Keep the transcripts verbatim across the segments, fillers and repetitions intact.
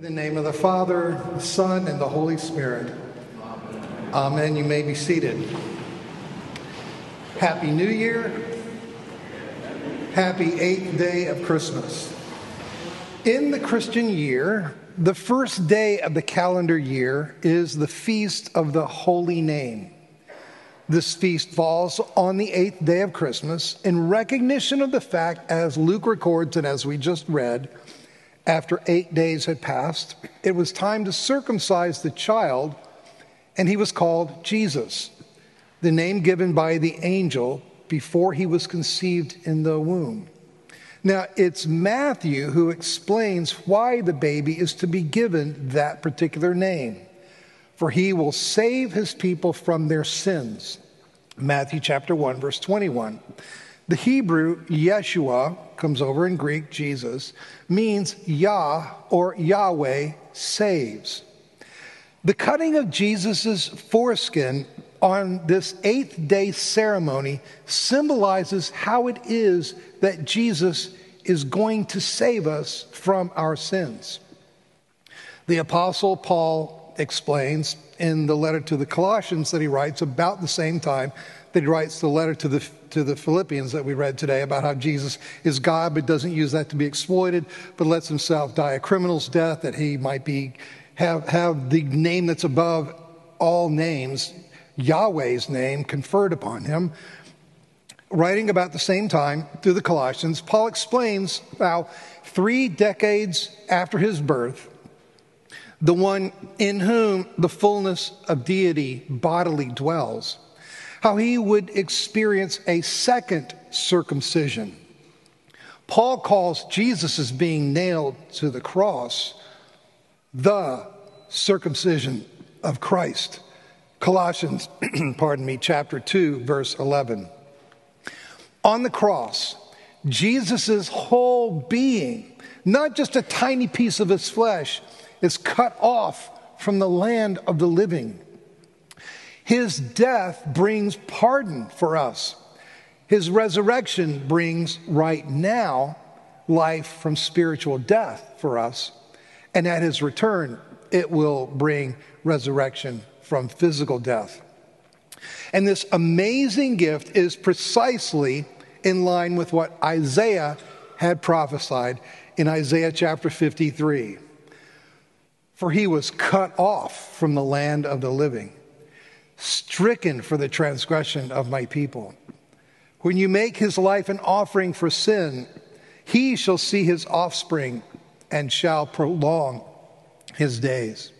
In the name of the Father, the Son, and the Holy Spirit. Amen. Amen. You may be seated. Happy New Year. Happy eighth day of Christmas. In the Christian year, the first day of the calendar year is the Feast of the Holy Name. This feast falls on the eighth day of Christmas in recognition of the fact, as Luke records and as we just read, after eight days had passed, it was time to circumcise the child, and he was called Jesus, the name given by the angel before he was conceived in the womb. Now, it's Matthew who explains why the baby is to be given that particular name, for he will save his people from their sins. Matthew chapter one, verse twenty-one. The Hebrew Yeshua, comes over in Greek, Jesus, means Yah or Yahweh saves. The cutting of Jesus' foreskin on this eighth day ceremony symbolizes how it is that Jesus is going to save us from our sins. The Apostle Paul explains in the letter to the Colossians that he writes about the same time that he writes the letter to the to the Philippians that we read today about how Jesus is God but doesn't use that to be exploited, but lets himself die a criminal's death that he might be have, have the name that's above all names, Yahweh's name, conferred upon him. Writing about the same time through the Colossians, Paul explains how three decades after his birth, the one in whom the fullness of deity bodily dwells, how he would experience a second circumcision. Paul calls Jesus as being nailed to the cross the circumcision of Christ. Colossians, pardon me, chapter two, verse eleven. On the cross, Jesus' whole being, not just a tiny piece of his flesh, is cut off from the land of the living. His death brings pardon for us. His resurrection brings right now life from spiritual death for us. And at his return, it will bring resurrection from physical death. And this amazing gift is precisely in line with what Isaiah had prophesied in Isaiah chapter fifty-three. For he was cut off from the land of the living, stricken for the transgression of my people. When you make his life an offering for sin, he shall see his offspring and shall prolong his days.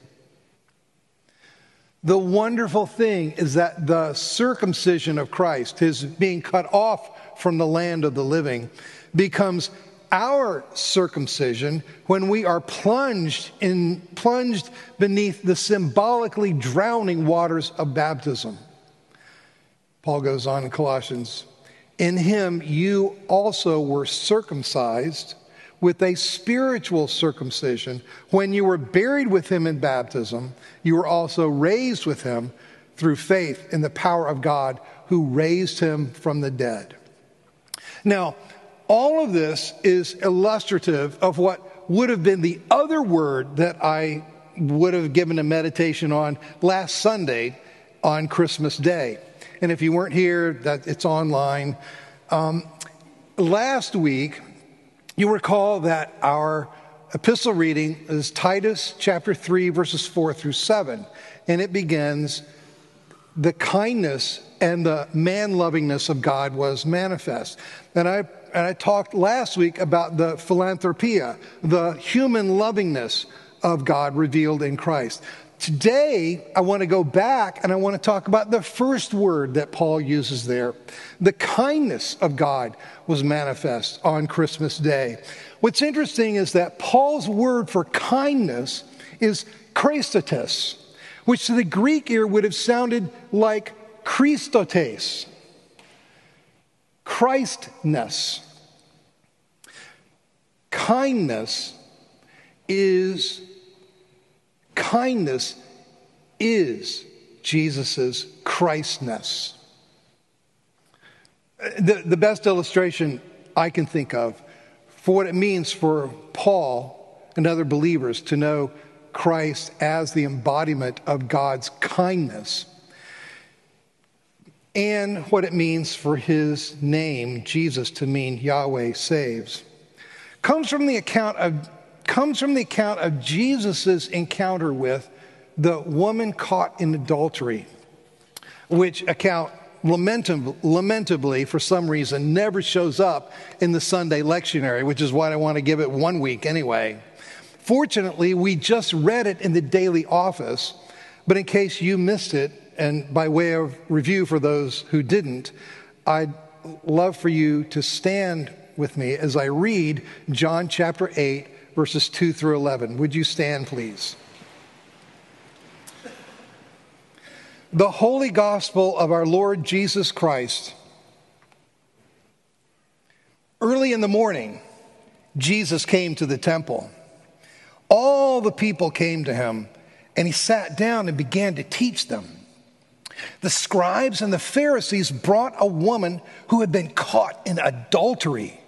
The wonderful thing is that the circumcision of Christ, his being cut off from the land of the living, becomes our circumcision when we are plunged in plunged beneath the symbolically drowning waters of baptism. Paul goes on in Colossians, in him you also were circumcised with a spiritual circumcision. When you were buried with him in baptism, you were also raised with him through faith in the power of God who raised him from the dead. Now, all of this is illustrative of what would have been the other word that I would have given a meditation on last Sunday on Christmas Day. And if you weren't here, that it's online. Um, last week, you recall that our epistle reading is Titus chapter three, verses four through seven. And it begins, the kindness and the man-lovingness of God was manifest. And I And I talked last week about the philanthropia, the human lovingness of God revealed in Christ. Today, I want to go back and I want to talk about the first word that Paul uses there. The kindness of God was manifest on Christmas Day. What's interesting is that Paul's word for kindness is chrēstotēs, which to the Greek ear would have sounded like chrēstotēs. Christness. Kindness is, kindness is Jesus' Christness. The, the best illustration I can think of for what it means for Paul and other believers to know Christ as the embodiment of God's kindness and what it means for his name, Jesus, to mean Yahweh saves, comes from the account of, comes from the account of Jesus' encounter with the woman caught in adultery, which account lamentably, lamentably, for some reason, never shows up in the Sunday lectionary, which is why I want to give it one week anyway. Fortunately, we just read it in the daily office, but in case you missed it, and by way of review for those who didn't, I'd love for you to stand with me as I read John chapter eight, verses two through eleven. Would you stand, please? The Holy Gospel of our Lord Jesus Christ. Early in the morning, Jesus came to the temple. All the people came to him, and he sat down and began to teach them. The scribes and the Pharisees brought a woman who had been caught in adultery,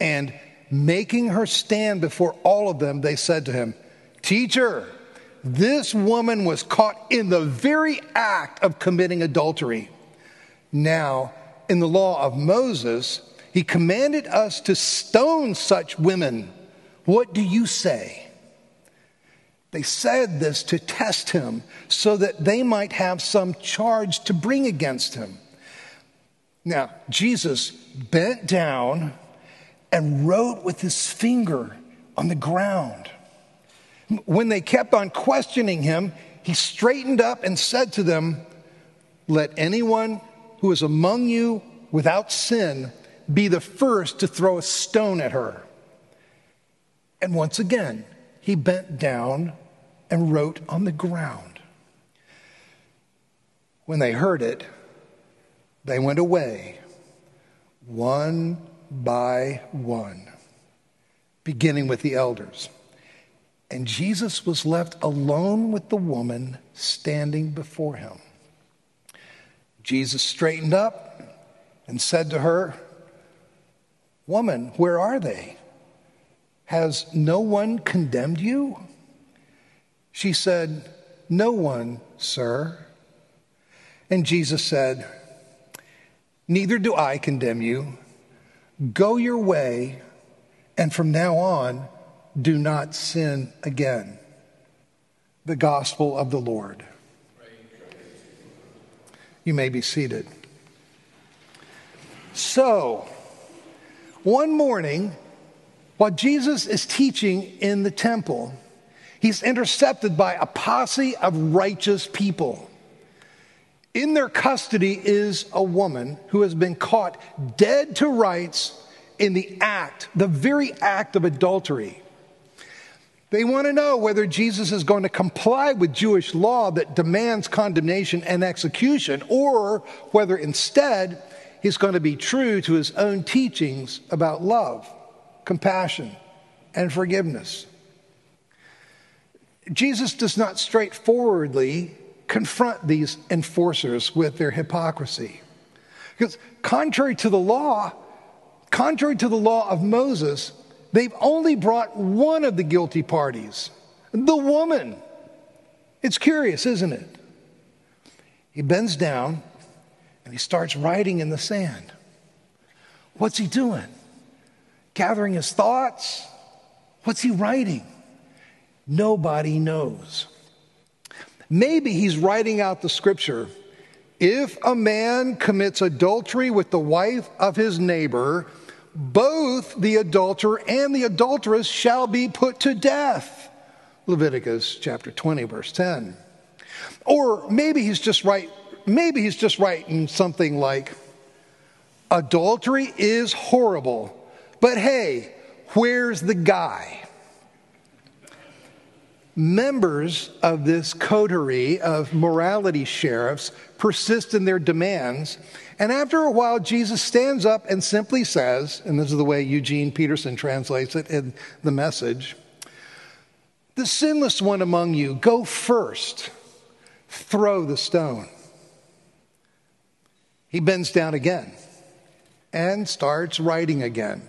and making her stand before all of them, they said to him, "Teacher, this woman was caught in the very act of committing adultery. Now, in the law of Moses, he commanded us to stone such women. What do you say?" They said this to test him, so that they might have some charge to bring against him. Now, Jesus bent down and wrote with his finger on the ground. When they kept on questioning him, he straightened up and said to them, "Let anyone who is among you without sin be the first to throw a stone at her." And once again, he bent down and wrote on the ground. When they heard it, they went away, one by one, beginning with the elders. And Jesus was left alone with the woman standing before him. Jesus straightened up and said to her, "Woman, where are they? Has no one condemned you?" She said, "No one, sir." And Jesus said, "Neither do I condemn you. Go your way, and from now on, do not sin again." The gospel of the Lord. You may be seated. So, one morning, while Jesus is teaching in the temple, he's intercepted by a posse of righteous people. In their custody is a woman who has been caught dead to rights in the act, the very act of adultery. They want to know whether Jesus is going to comply with Jewish law that demands condemnation and execution, or whether instead he's going to be true to his own teachings about love, compassion, and forgiveness. Jesus does not straightforwardly confront these enforcers with their hypocrisy, because contrary to the law, contrary to the law of Moses, they've only brought one of the guilty parties, the woman. It's curious, isn't it? He bends down and he starts writing in the sand. What's he doing? Gathering his thoughts? What's he writing? Nobody knows. Maybe he's writing out the scripture. If a man commits adultery with the wife of his neighbor, both the adulterer and the adulteress shall be put to death. Leviticus chapter twenty, verse ten. Or maybe he's just right, maybe he's just writing something like, adultery is horrible, but hey, where's the guy? Members of this coterie of morality sheriffs persist in their demands, and after a while, Jesus stands up and simply says, and this is the way Eugene Peterson translates it in The Message, "The sinless one among you, go first, throw the stone." He bends down again and starts writing again.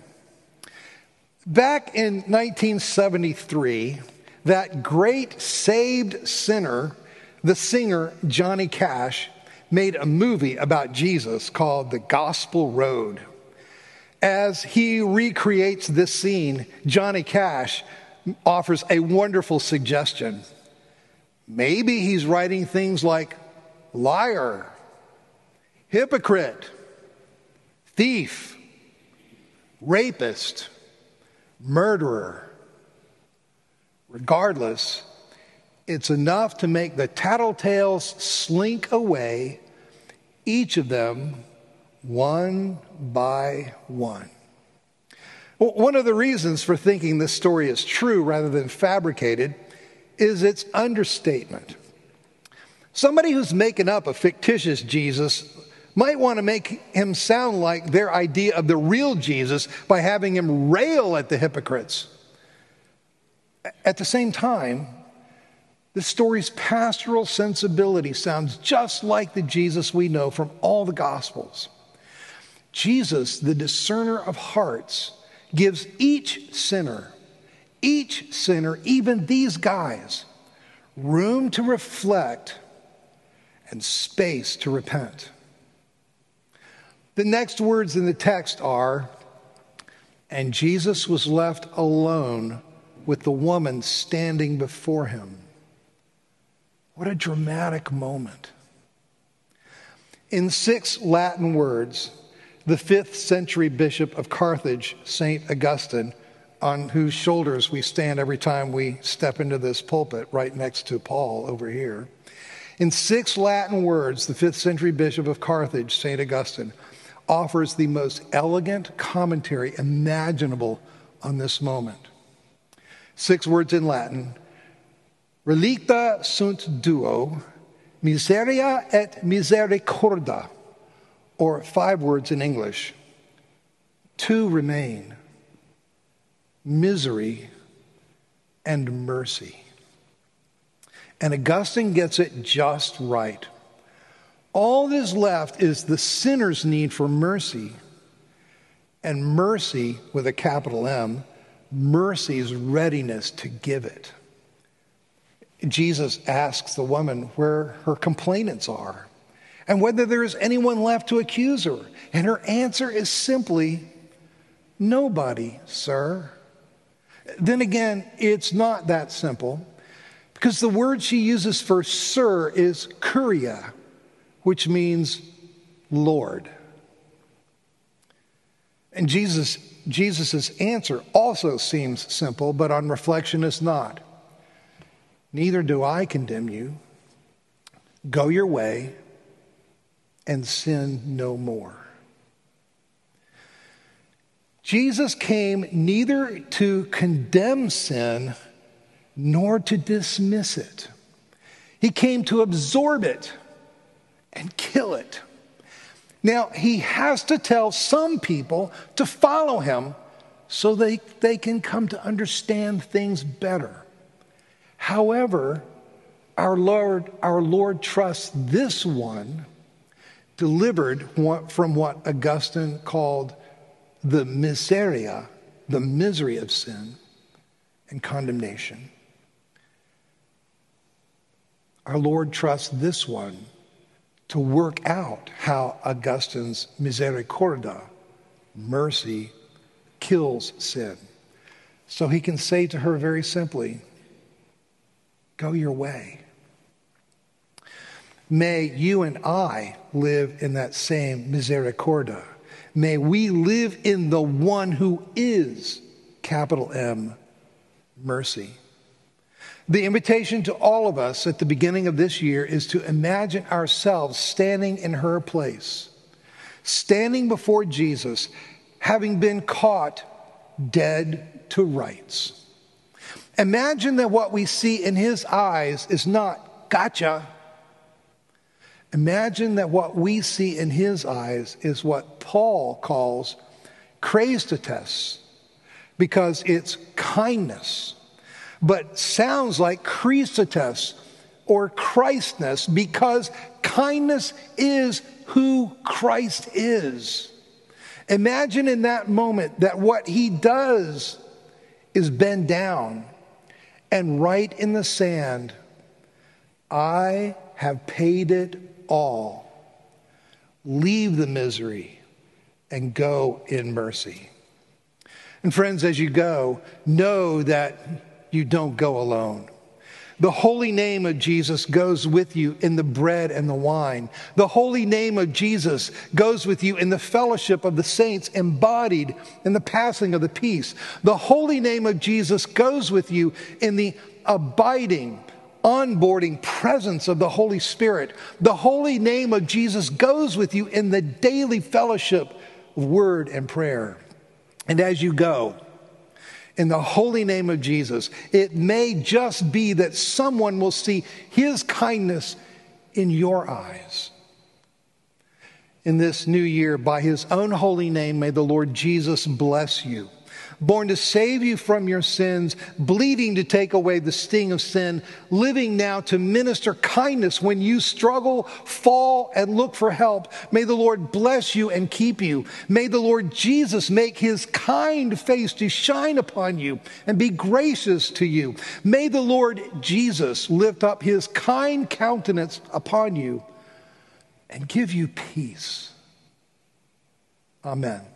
Back in nineteen seventy-three, that great saved sinner, the singer Johnny Cash, made a movie about Jesus called The Gospel Road. As he recreates this scene, Johnny Cash offers a wonderful suggestion. Maybe he's writing things like liar, hypocrite, thief, rapist, murderer. Regardless, it's enough to make the tattletales slink away, each of them one by one. Well, one of the reasons for thinking this story is true rather than fabricated is its understatement. Somebody who's making up a fictitious Jesus might want to make him sound like their idea of the real Jesus by having him rail at the hypocrites. At the same time, the story's pastoral sensibility sounds just like the Jesus we know from all the Gospels. Jesus, the discerner of hearts, gives each sinner, each sinner, even these guys, room to reflect and space to repent. The next words in the text are, and Jesus was left alone with the woman standing before him. What a dramatic moment. In six Latin words, the fifth century bishop of Carthage, Saint Augustine, on whose shoulders we stand every time we step into this pulpit, right next to Paul over here. In six Latin words, the fifth century bishop of Carthage, Saint Augustine, offers the most elegant commentary imaginable on this moment. Six words in Latin. Relicta sunt duo, miseria et misericorda, or five words in English. Two remain, misery and mercy. And Augustine gets it just right. All that is left is the sinner's need for mercy, and mercy with a capital M, mercy's readiness to give it. Jesus asks the woman where her complainants are and whether there is anyone left to accuse her. And her answer is simply, nobody, sir. Then again, it's not that simple, because the word she uses for sir is kuria, which means Lord. And Jesus' Jesus's answer also seems simple, but on reflection it's not. Neither do I condemn you. Go your way and sin no more. Jesus came neither to condemn sin nor to dismiss it. He came to absorb it and kill it. Now, he has to tell some people to follow him so they, they can come to understand things better. However, our Lord, our Lord trusts this one, delivered from what Augustine called the miseria, the misery of sin and condemnation. Our Lord trusts this one to work out how Augustine's misericordia, mercy, kills sin. So he can say to her very simply, go your way. May you and I live in that same misericordia. May we live in the one who is, capital M, mercy. The invitation to all of us at the beginning of this year is to imagine ourselves standing in her place, standing before Jesus, having been caught dead to rights. Imagine that what we see in his eyes is not, gotcha. Imagine that what we see in his eyes is what Paul calls chrēstotēs, because it's kindness. But sounds like chrēstotēs or Christness, because kindness is who Christ is. Imagine in that moment that what he does is bend down and write in the sand, I have paid it all. Leave the misery and go in mercy. And friends, as you go, know that you don't go alone. The holy name of Jesus goes with you in the bread and the wine. The holy name of Jesus goes with you in the fellowship of the saints embodied in the passing of the peace. The holy name of Jesus goes with you in the abiding, onboarding presence of the Holy Spirit. The holy name of Jesus goes with you in the daily fellowship of word and prayer. And as you go, in the holy name of Jesus, it may just be that someone will see his kindness in your eyes. In this new year, by his own holy name, may the Lord Jesus bless you. Born to save you from your sins, bleeding to take away the sting of sin, living now to minister kindness when you struggle, fall, and look for help. May the Lord bless you and keep you. May the Lord Jesus make his kind face to shine upon you and be gracious to you. May the Lord Jesus lift up his kind countenance upon you and give you peace. Amen.